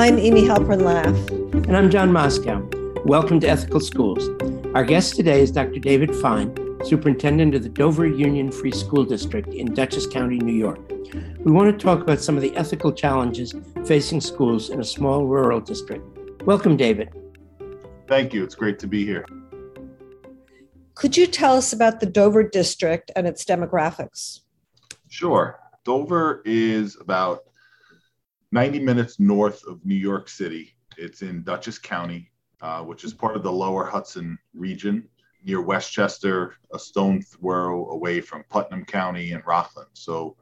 I'm Amy Halpern Laugh. And I'm John Moskow. Welcome to Ethical Schools. Our guest today is Dr. David Fine, Superintendent of the Dover Union Free School District in Dutchess County, New York. We want to talk about some of the ethical challenges facing schools in a small rural district. Welcome, David. Thank you. It's great to be here. Could you tell us about the Dover district and its demographics? Sure. Dover is about 90 minutes north of New York City. It's in Dutchess County, which is part of the Lower Hudson region, near Westchester, a stone throw away from Putnam County and Rockland. So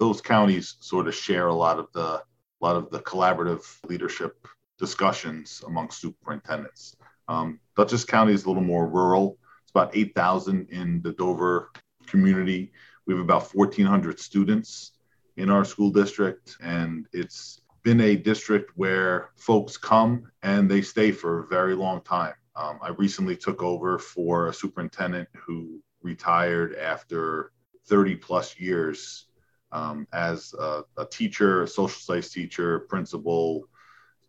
those counties sort of share a lot of the collaborative leadership discussions among superintendents. Dutchess County is a little more rural. It's about 8,000 in the Dover community. We have about 1,400 students in our school district, and it's been a district where folks come and they stay for a very long time. I recently took over for a superintendent who retired after 30 plus years as a teacher, a social studies teacher, principal,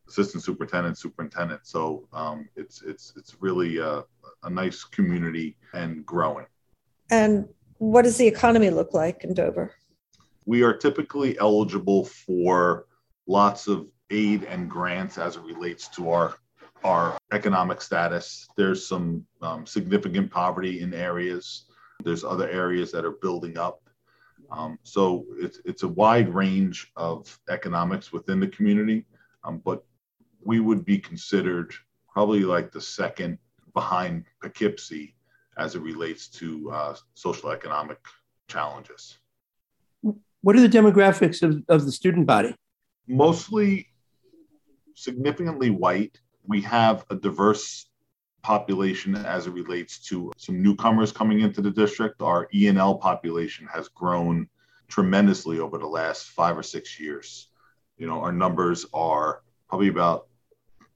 assistant superintendent. So it's really a nice community and growing. And what does the economy look like in Dover? We are typically eligible for lots of aid and grants as it relates to our economic status. There's some significant poverty in areas. There's other areas that are building up. So it's a wide range of economics within the community, but we would be considered probably like the second behind Poughkeepsie as it relates to socioeconomic challenges. What are the demographics of the student body? Mostly significantly white. We have a diverse population as it relates to some newcomers coming into the district. Our ENL population has grown tremendously over the last 5 or 6 years. You know, our numbers are probably about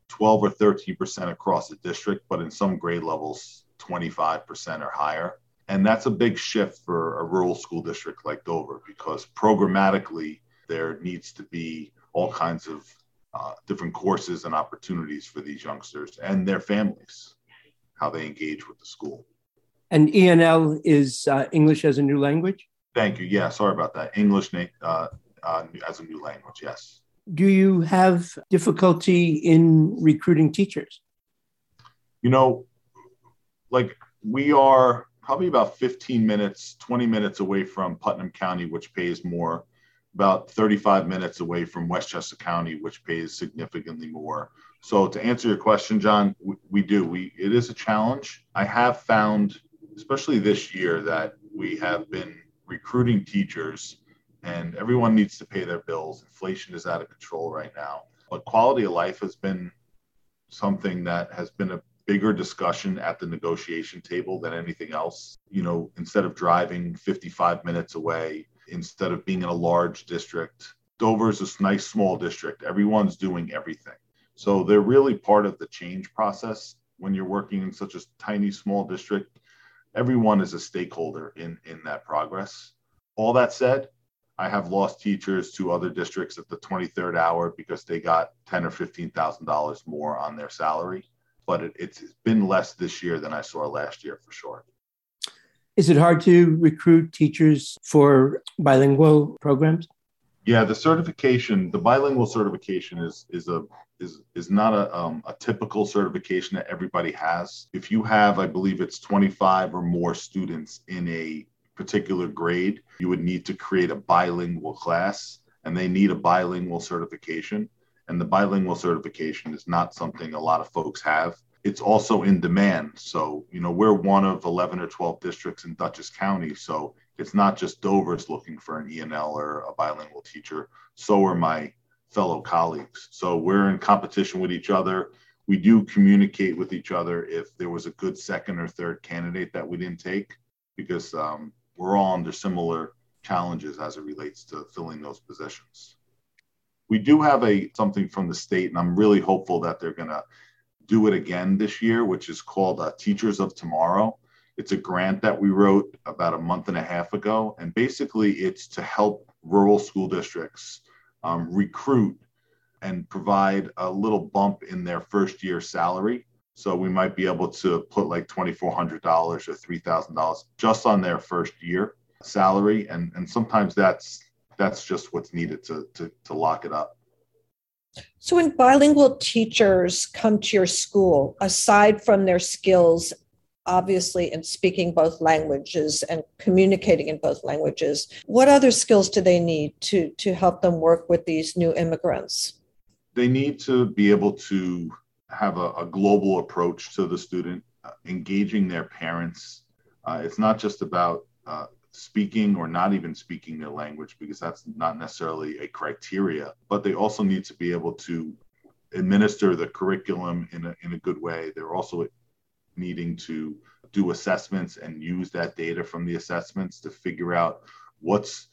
12 or 13% across the district, but in some grade levels, 25% or higher. And that's a big shift for a rural school district like Dover, because programmatically there needs to be all kinds of different courses and opportunities for these youngsters and their families, how they engage with the school. And ENL is English as a new language? Thank you. Yeah, sorry about that. English as a new language, yes. Do you have difficulty in recruiting teachers? You know, like we are probably about 15 minutes, 20 minutes away from Putnam County, which pays more, about 35 minutes away from Westchester County, which pays significantly more. So to answer your question, John, it is a challenge. I have found, especially this year, that we have been recruiting teachers and everyone needs to pay their bills. Inflation is out of control right now. But quality of life has been something that has been a bigger discussion at the negotiation table than anything else. You know, instead of driving 55 minutes away, instead of being in a large district, Dover is this nice small district. Everyone's doing everything. So they're really part of the change process. When you're working in such a tiny, small district, everyone is a stakeholder in that progress. All that said, I have lost teachers to other districts at the 23rd hour because they got $10,000 or $15,000 more on their salary. But it's been less this year than I saw last year, for sure. Is it hard to recruit teachers for bilingual programs? Yeah, the bilingual certification is not a typical certification that everybody has. If you have, I believe it's 25 or more students in a particular grade, you would need to create a bilingual class, and they need a bilingual certification. And the bilingual certification is not something a lot of folks have. It's also in demand. So, you know, we're one of 11 or 12 districts in Dutchess County. So it's not just Dover's looking for an ENL or a bilingual teacher. So are my fellow colleagues. So we're in competition with each other. We do communicate with each other if there was a good second or third candidate that we didn't take, because we're all under similar challenges as it relates to filling those positions. We do have something from the state, and I'm really hopeful that they're going to do it again this year, which is called Teachers of Tomorrow. It's a grant that we wrote about a month and a half ago, and basically it's to help rural school districts recruit and provide a little bump in their first year salary. So we might be able to put like $2,400 or $3,000 just on their first year salary. And sometimes that's just what's needed to lock it up. So when bilingual teachers come to your school, aside from their skills, obviously, in speaking both languages and communicating in both languages, what other skills do they need to help them work with these new immigrants? They need to be able to have a global approach to the student, engaging their parents. It's not just about speaking or not even speaking their language, because that's not necessarily a criteria, but they also need to be able to administer the curriculum in a good way. They're also needing to do assessments and use that data from the assessments to figure out what's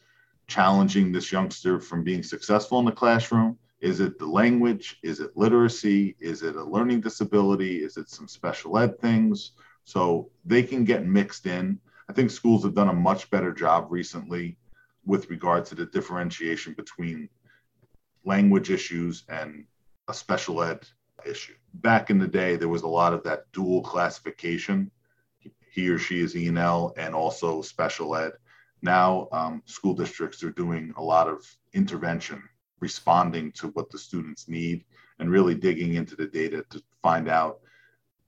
challenging this youngster from being successful in the classroom. Is it the language? Is it literacy? Is it a learning disability? Is it some special ed things? So they can get mixed in. I think schools have done a much better job recently with regard to the differentiation between language issues and a special ed issue. Back in the day, there was a lot of that dual classification. He or she is ENL and also special ed. Now, school districts are doing a lot of intervention, responding to what the students need and really digging into the data to find out,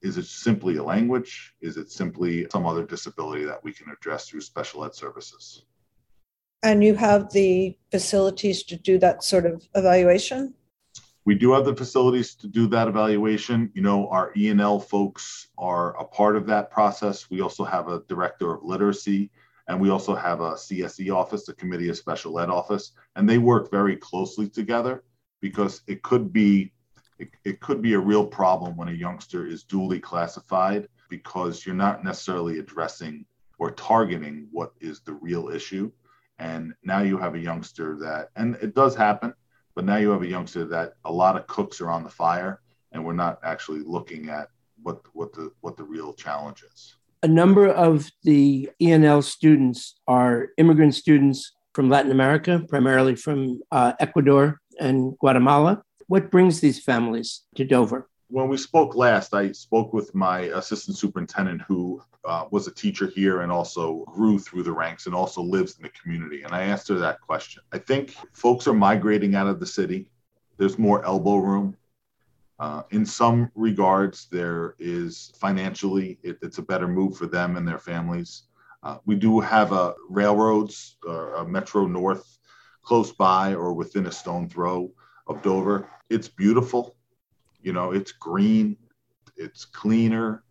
is it simply a language? Is it simply some other disability that we can address through special ed services? And you have the facilities to do that sort of evaluation? We do have the facilities to do that evaluation. You know, our ENL folks are a part of that process. We also have a director of literacy, and we also have a CSE office, the Committee of Special Ed office, and they work very closely together because it could be a real problem when a youngster is dually classified because you're not necessarily addressing or targeting what is the real issue. And now you have a youngster that, and it does happen, but now you have a youngster that a lot of cooks are on the fire, and we're not actually looking at what the real challenge is. A number of the ENL students are immigrant students from Latin America, primarily from Ecuador and Guatemala. What brings these families to Dover? When we spoke last, I spoke with my assistant superintendent who was a teacher here and also grew through the ranks and also lives in the community. And I asked her that question. I think folks are migrating out of the city. There's more elbow room. In some regards, there is financially, it's a better move for them and their families. We do have railroads, Metro North, close by or within a stone throw of Dover. It's beautiful. You know, it's green, it's cleaner,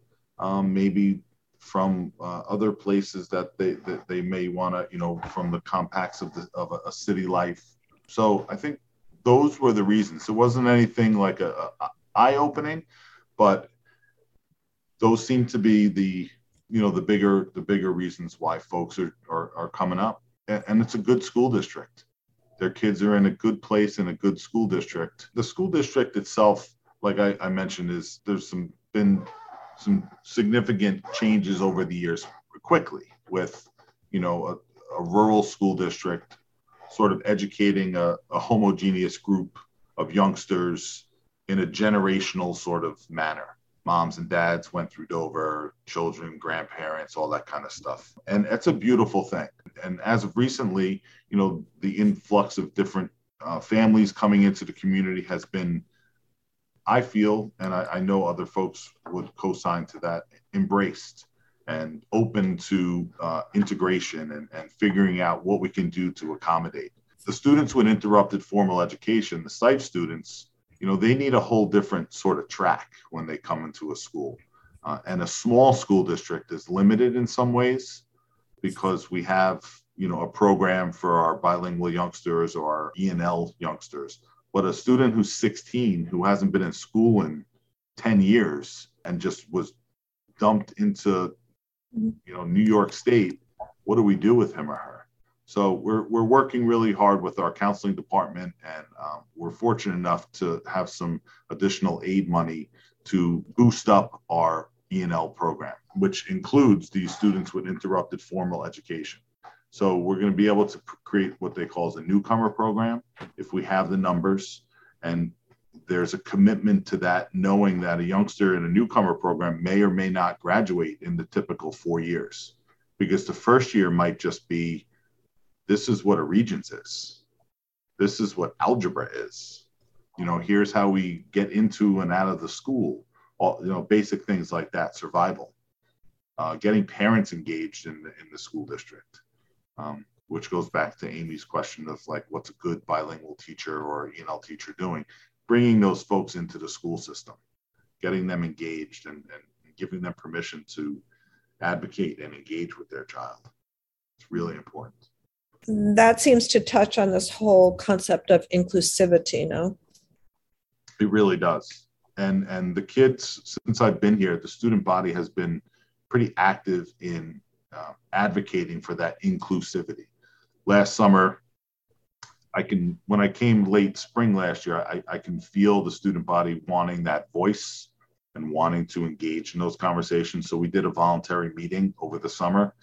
maybe from other places that they may want to, you know, from the compacts of a city life. So I think those were the reasons. It wasn't anything like a eye-opening, but those seem to be the bigger reasons why folks are coming up. And it's a good school district. Their kids are in a good place in a good school district. The school district itself, like I mentioned, is there's been some significant changes over the years quickly with, you know, a rural school district sort of educating a homogeneous group of youngsters in a generational sort of manner. Moms and dads went through Dover, children, grandparents, all that kind of stuff. And that's a beautiful thing. And as of recently, you know, the influx of different families coming into the community has been, I feel, and I know other folks would co-sign to that, embraced and open to integration and figuring out what we can do to accommodate. The students with interrupted formal education, the SIFE students, you know, they need a whole different sort of track when they come into a school. And a small school district is limited in some ways because we have, you know, a program for our bilingual youngsters or our ENL youngsters. But a student who's 16, who hasn't been in school in 10 years and just was dumped into, you know, New York State, what do we do with him or her? So we're working really hard with our counseling department, and we're fortunate enough to have some additional aid money to boost up our ENL program, which includes these students with interrupted formal education. So we're going to be able to create what they call a newcomer program if we have the numbers, and there's a commitment to that, knowing that a youngster in a newcomer program may or may not graduate in the typical 4 years, because the first year might just be, this is what a Regents is. This is what algebra is. You know, here's how we get into and out of the school. All, you know, basic things like that, survival, getting parents engaged in the school district, which goes back to Amy's question of like, what's a good bilingual teacher or ENL teacher doing? Bringing those folks into the school system, getting them engaged and giving them permission to advocate and engage with their child. It's really important. That seems to touch on this whole concept of inclusivity, no? It really does. And the kids, since I've been here, the student body has been pretty active in advocating for that inclusivity. Last summer, when I came late spring last year, I can feel the student body wanting that voice and wanting to engage in those conversations. So we did a voluntary meeting over the summer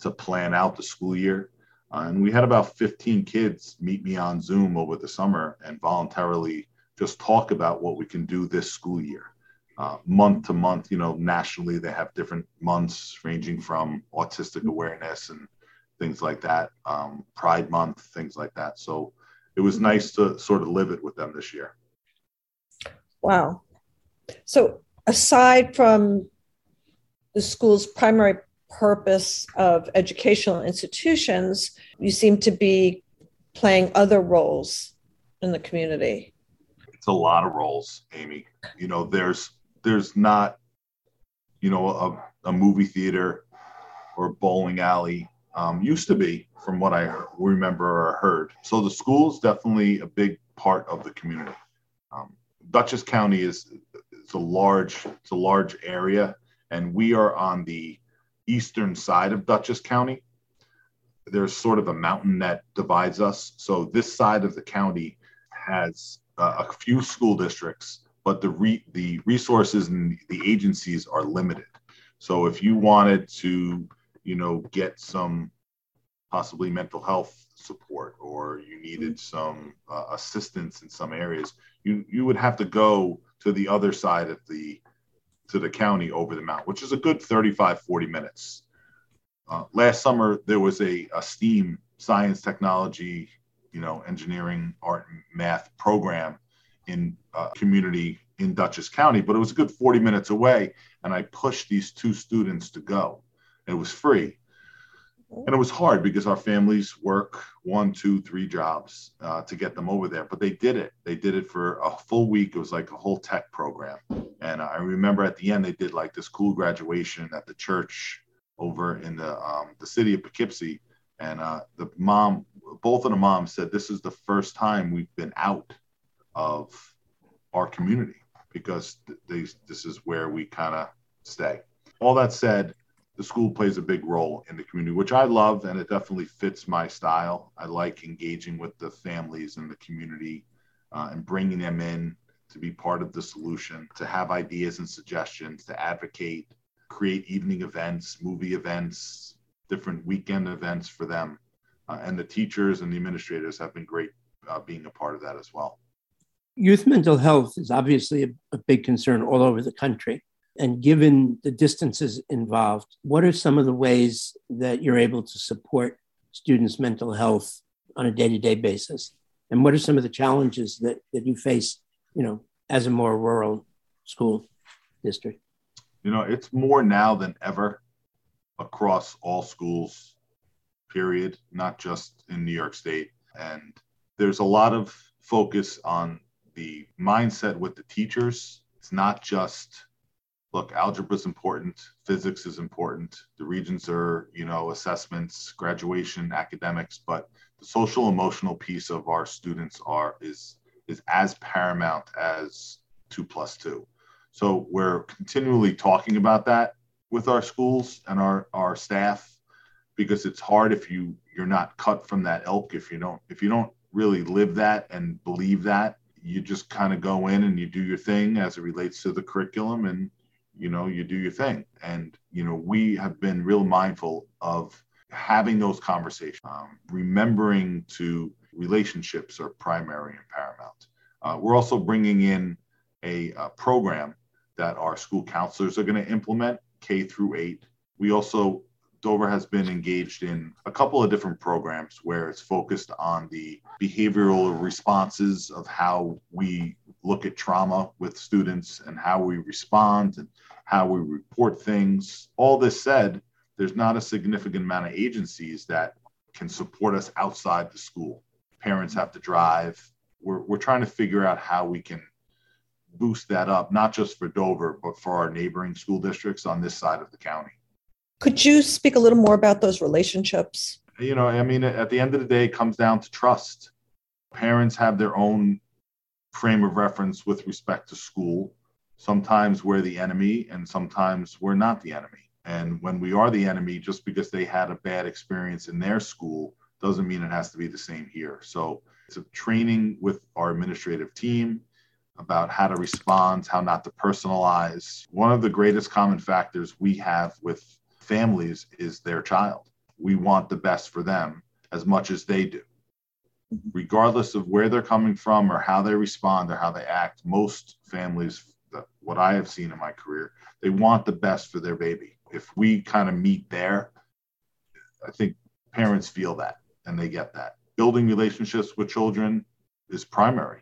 to plan out the school year. And we had about 15 kids meet me on Zoom over the summer and voluntarily just talk about what we can do this school year. Month to month, you know, nationally, they have different months ranging from autistic awareness and things like that, Pride Month, things like that. So it was nice to sort of live it with them this year. Wow. So aside from the school's primary purpose of educational institutions, you seem to be playing other roles in the community. It's a lot of roles, Amy. You know, there's not, you know, a movie theater or a bowling alley. Used to be, from what I remember or heard. So the school is definitely a big part of the community. Dutchess County is a large area, and we are on the eastern side of Dutchess County. There's sort of a mountain that divides us. So this side of the county has a few school districts, but the resources and the agencies are limited. So if you wanted to, you know, get some possibly mental health support, or you needed some assistance in some areas, you would have to go to the other side of the county over the mountain, which is a good 35, 40 minutes. Last summer, there was a STEAM, science, technology, you know, engineering, art, and math program in a community in Dutchess County, but it was a good 40 minutes away. And I pushed these two students to go. It was free. And it was hard because our families work 1, 2, 3 jobs to get them over there. But they did it. They did it for a full week. It was like a whole tech program. And I remember at the end, they did like this cool graduation at the church over in the city of Poughkeepsie. And both of the moms said, this is the first time we've been out of our community, because this is where we kind of stay. All that said, the school plays a big role in the community, which I love, and it definitely fits my style. I like engaging with the families and the community and bringing them in to be part of the solution, to have ideas and suggestions, to advocate, create evening events, movie events, different weekend events for them. And the teachers and the administrators have been great being a part of that as well. Youth mental health is obviously a big concern all over the country. And given the distances involved, what are some of the ways that you're able to support students' mental health on a day-to-day basis? And what are some of the challenges that you face, you know, as a more rural school district? You know, it's more now than ever across all schools, period, not just in New York State. And there's a lot of focus on the mindset with the teachers. It's not just, look, algebra is important, physics is important, the Regents are, you know, assessments, graduation, academics, but the social emotional piece of our students is as paramount as 2+2. So we're continually talking about that with our schools and our staff, because it's hard if you're not cut from that ilk, if you don't really live that and believe that. You just kind of go in and you do your thing as it relates to the curriculum, and you know, you do your thing. And, you know, we have been real mindful of having those conversations, remembering relationships are primary and paramount. We're also bringing in a program that our school counselors are going to implement, K-8. We also, Dover has been engaged in a couple of different programs where it's focused on the behavioral responses of how we look at trauma with students and how we respond and how we report things. All this said, there's not a significant amount of agencies that can support us outside the school. Parents have to drive. We're trying to figure out how we can boost that up, not just for Dover, but for our neighboring school districts on this side of the county. Could you speak a little more about those relationships? You know, I mean, at the end of the day, it comes down to trust. Parents have their own frame of reference with respect to school. Sometimes we're the enemy and sometimes we're not the enemy. And when we are the enemy, just because they had a bad experience in their school doesn't mean it has to be the same here. So it's a training with our administrative team about how to respond, how not to personalize. One of the greatest common factors we have with families is their child. We want the best for them as much as they do. Regardless of where they're coming from or how they respond or how they act, most families, what I have seen in my career, they want the best for their baby. If we kind of meet there, I think parents feel that and they get that. Building relationships with children is primary.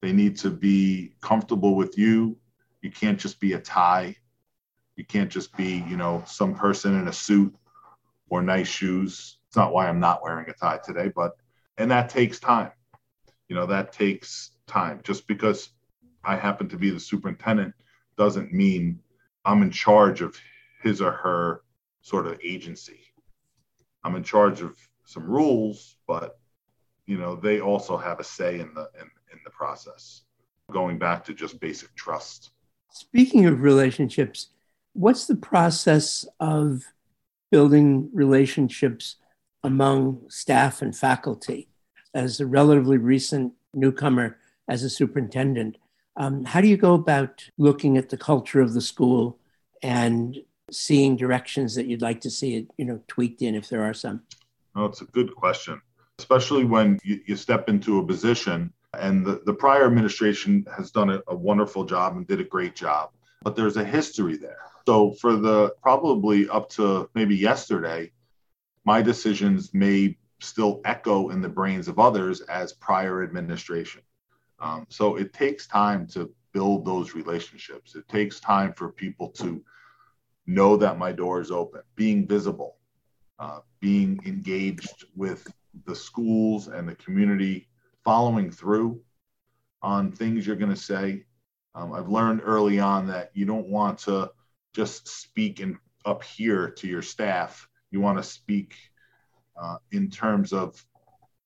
They need to be comfortable with you. You can't just be a tie. You can't just be, you know, some person in a suit or nice shoes. It's not why I'm not wearing a tie today, but, and that takes time. You know, that takes time. Just because I happen to be the superintendent doesn't mean I'm in charge of his or her sort of agency. I'm in charge of some rules, but, you know, they also have a say in the process, going back to just basic trust. Speaking of relationships, what's the process of building relationships among staff and faculty? As a relatively recent newcomer as a superintendent, how do you go about looking at the culture of the school and seeing directions that you'd like to see it, you know, tweaked in if there are some? Oh, it's a good question, especially when you step into a position. And the prior administration has done a wonderful job and did a great job, but there's a history there. So for the probably up to maybe yesterday, my decisions may still echo in the brains of others as prior administration. So it takes time to build those relationships. It takes time for people to know that my door is open, being visible, being engaged with the schools and the community, following through on things you're going to say. I've learned early on that you don't want to just speak up here to your staff. You want to speak in terms of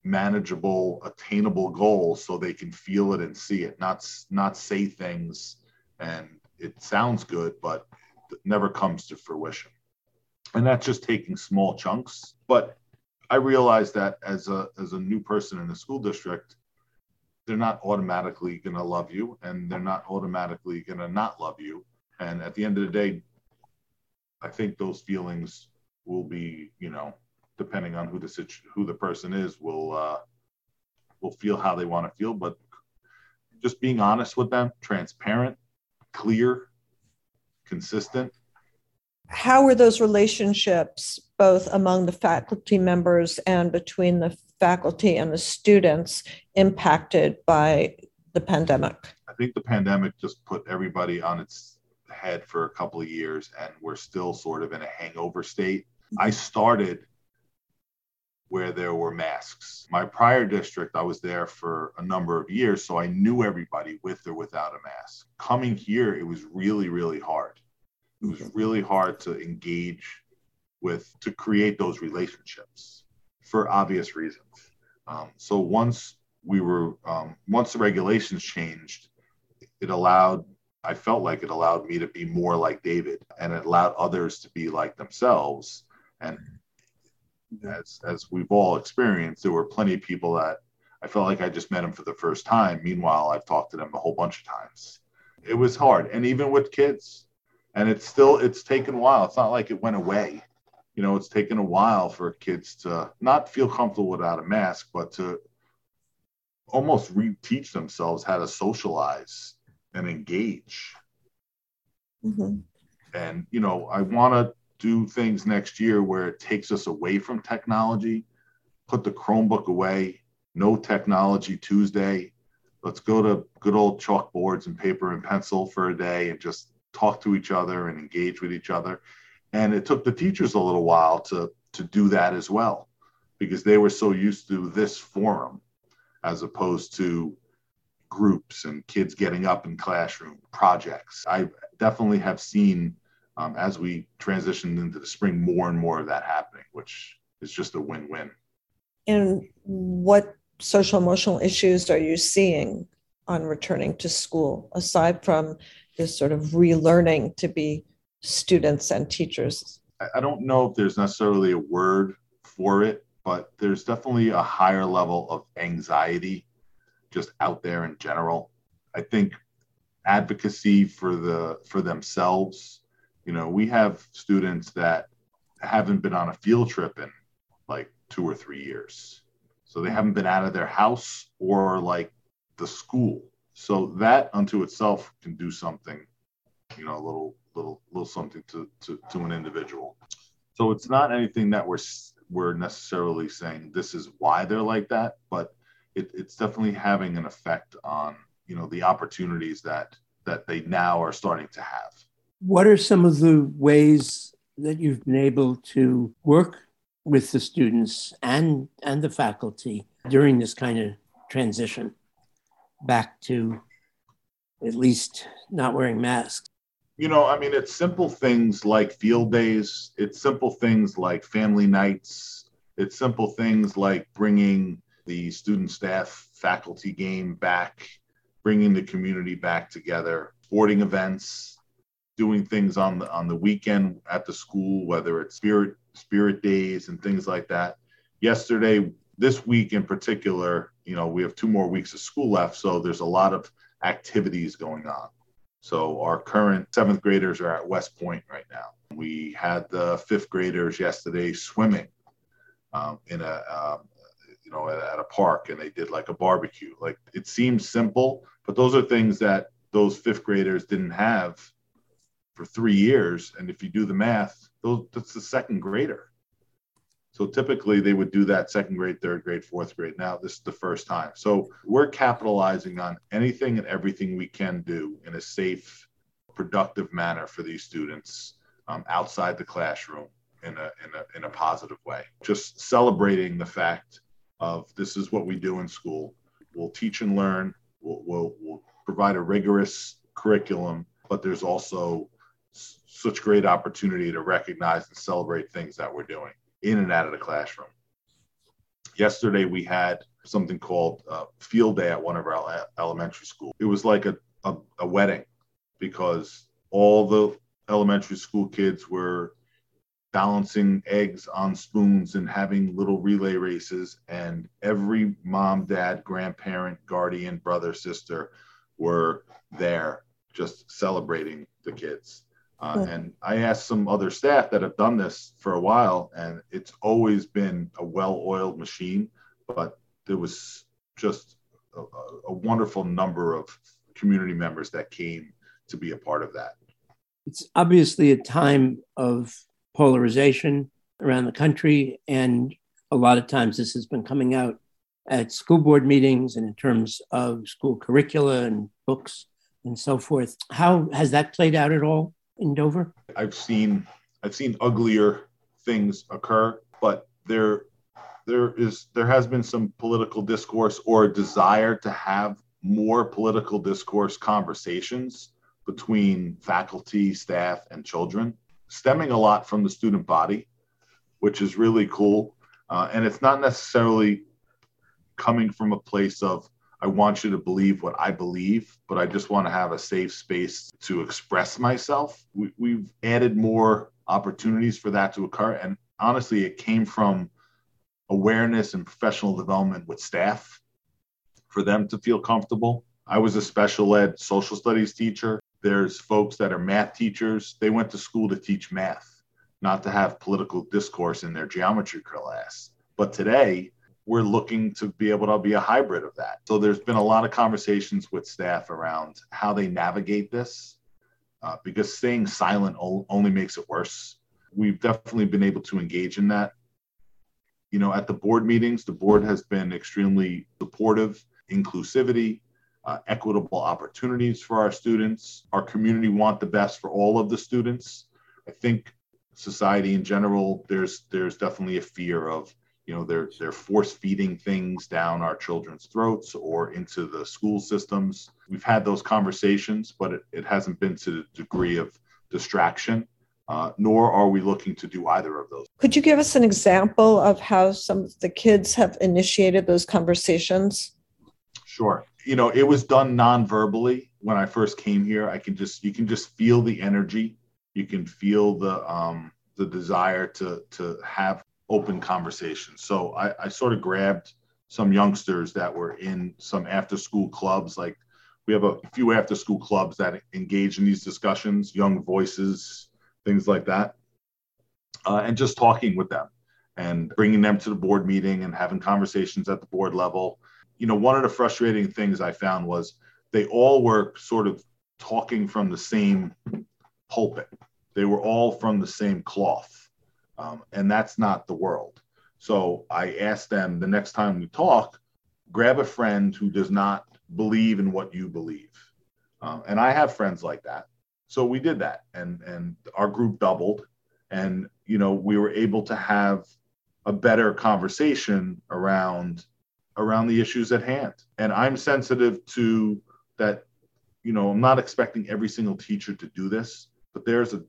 manageable, attainable goals so they can feel it and see it, not say things and it sounds good, but it never comes to fruition. And that's just taking small chunks. But I realize that as a new person in the school district, they're not automatically going to love you and they're not automatically going to not love you. And at the end of the day, I think those feelings will be, you know, depending on who the person is, will feel how they want to feel. But just being honest with them, transparent, clear, consistent. How are those relationships both among the faculty members and between the faculty and the students impacted by the pandemic? I think the pandemic just put everybody on its head for a couple of years, and we're still sort of in a hangover state. I started where there were masks. My prior district, I was there for a number of years, so I knew everybody with or without a mask. Coming here, it was really, really hard. It was really hard to engage with, to create those relationships for obvious reasons. So once the regulations changed, I felt like it allowed me to be more like David, and it allowed others to be like themselves. And as we've all experienced, there were plenty of people that I felt like I just met them for the first time. Meanwhile, I've talked to them a whole bunch of times. It was hard. And even with kids, and it's taken a while. It's not like it went away. You know, it's taken a while for kids to not feel comfortable without a mask, but to almost reteach themselves how to socialize and engage. Mm-hmm. And, you know, I want to do things next year where it takes us away from technology, put the Chromebook away, no technology Tuesday. Let's go to good old chalkboards and paper and pencil for a day and just talk to each other and engage with each other. And it took the teachers a little while to do that as well, because they were so used to this forum as opposed to groups and kids getting up in classroom projects. I definitely have seen, as we transitioned into the spring, more and more of that happening, which is just a win-win. And what social emotional issues are you seeing on returning to school, aside from this sort of relearning to be students and teachers? I don't know if there's necessarily a word for it, but there's definitely a higher level of anxiety just out there in general. I think advocacy for themselves. You know, we have students that haven't been on a field trip in like 2 or 3 years. So they haven't been out of their house or like the school. So that unto itself can do something, you know, a little something to an individual. So it's not anything that we're necessarily saying this is why they're like that, but it's definitely having an effect on, you know, the opportunities that they now are starting to have. What are some of the ways that you've been able to work with the students and the faculty during this kind of transition back to at least not wearing masks? You know, I mean, it's simple things like field days. It's simple things like family nights. It's simple things like bringing the student, staff, faculty game back, bringing the community back together, sporting events, doing things on the weekend at the school, whether it's spirit days and things like that. Yesterday, this week in particular, you know, we have 2 more weeks of school left, so there's a lot of activities going on. So our current 7th graders are at West Point right now. We had the 5th graders yesterday swimming in at a park, and they did like a barbecue. Like, it seems simple, but those are things that those 5th graders didn't have for 3 years. And if you do the math, that's the 2nd grader. So typically they would do that 2nd grade, 3rd grade, 4th grade. Now this is the first time. So we're capitalizing on anything and everything we can do in a safe, productive manner for these students outside the classroom in a positive way. Just celebrating the fact of this is what we do in school. We'll teach and learn. We'll provide a rigorous curriculum, but there's also such great opportunity to recognize and celebrate things that we're doing in and out of the classroom. Yesterday, we had something called Field Day at one of our elementary schools. It was like a wedding, because all the elementary school kids were balancing eggs on spoons and having little relay races, and every mom, dad, grandparent, guardian, brother, sister were there just celebrating the kids. And I asked some other staff that have done this for a while, and it's always been a well-oiled machine, but there was just a wonderful number of community members that came to be a part of that. It's obviously a time of polarization around the country, and a lot of times this has been coming out at school board meetings and in terms of school curricula and books and so forth. How has that played out at all in Dover? I've seen uglier things occur, but there has been some political discourse, or a desire to have more political discourse conversations between faculty, staff, and children, stemming a lot from the student body, which is really cool. And it's not necessarily coming from a place of, I want you to believe what I believe, but I just want to have a safe space to express myself. We've added more opportunities for that to occur. And honestly, it came from awareness and professional development with staff for them to feel comfortable. I was a special ed social studies teacher. There's folks that are math teachers. They went to school to teach math, not to have political discourse in their geometry class. But today, we're looking to be able to be a hybrid of that. So there's been a lot of conversations with staff around how they navigate this, because staying silent only makes it worse. We've definitely been able to engage in that. You know, at the board meetings, the board has been extremely supportive, inclusivity, equitable opportunities for our students. Our community want the best for all of the students. I think society in general, there's definitely a fear of, you know, they're force feeding things down our children's throats or into the school systems. We've had those conversations, but it hasn't been to the degree of distraction, nor are we looking to do either of those. Could you give us an example of how some of the kids have initiated those conversations? Sure. You know, it was done non-verbally when I first came here. You can just feel the energy. You can feel the desire to have open conversations. So I sort of grabbed some youngsters that were in some after-school clubs. Like we have a few after-school clubs that engage in these discussions, Young Voices, things like that, and just talking with them and bringing them to the board meeting and having conversations at the board level. You know, one of the frustrating things I found was they all were sort of talking from the same pulpit. They were all from the same cloth, and that's not the world. So I asked them, the next time we talk, grab a friend who does not believe in what you believe. And I have friends like that. So we did that, and our group doubled, and, you know, we were able to have a better conversation around the issues at hand. And I'm sensitive to that. You know, I'm not expecting every single teacher to do this, but there's a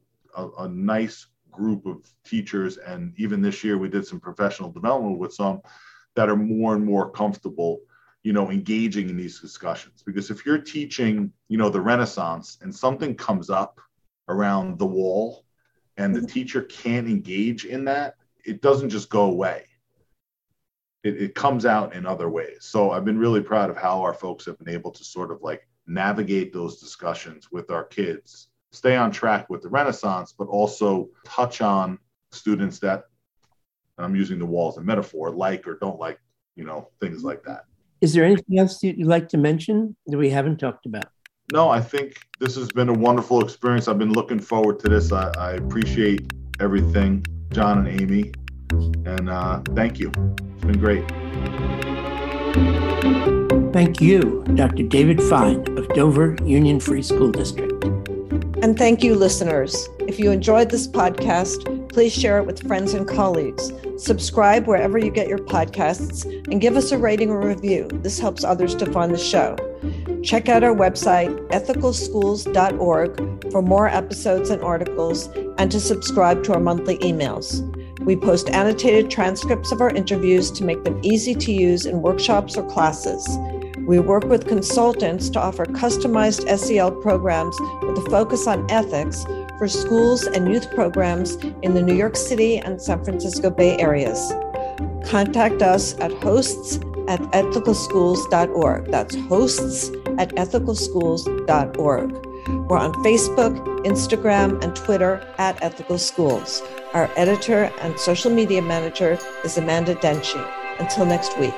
nice group of teachers, and even this year we did some professional development with some that are more and more comfortable, you know, engaging in these discussions. Because if you're teaching, you know, the Renaissance and something comes up around the wall and the teacher can't engage in that, it doesn't just go away. It comes out in other ways. So I've been really proud of how our folks have been able to sort of like navigate those discussions with our kids, stay on track with the Renaissance, but also touch on students that, and I'm using the wall as a metaphor, like or don't like, you know, things like that. Is there anything else that you'd like to mention that we haven't talked about? No, I think this has been a wonderful experience. I've been looking forward to this. I appreciate everything, John and Amy, and thank you. It's been great. Thank you, Dr. David Fine of Dover Union Free School District. And thank you, listeners. If you enjoyed this podcast, please share it with friends and colleagues. Subscribe wherever you get your podcasts and give us a rating or review. This helps others to find the show. Check out our website, ethicalschools.org, for more episodes and articles and to subscribe to our monthly emails. We post annotated transcripts of our interviews to make them easy to use in workshops or classes. We work with consultants to offer customized SEL programs with a focus on ethics for schools and youth programs in the New York City and San Francisco Bay areas. Contact us at hosts@ethicalschools.org. That's hosts@ethicalschools.org. We're on Facebook, Instagram, and Twitter @Ethical Schools. Our editor and social media manager is Amanda Denchi. Until next week.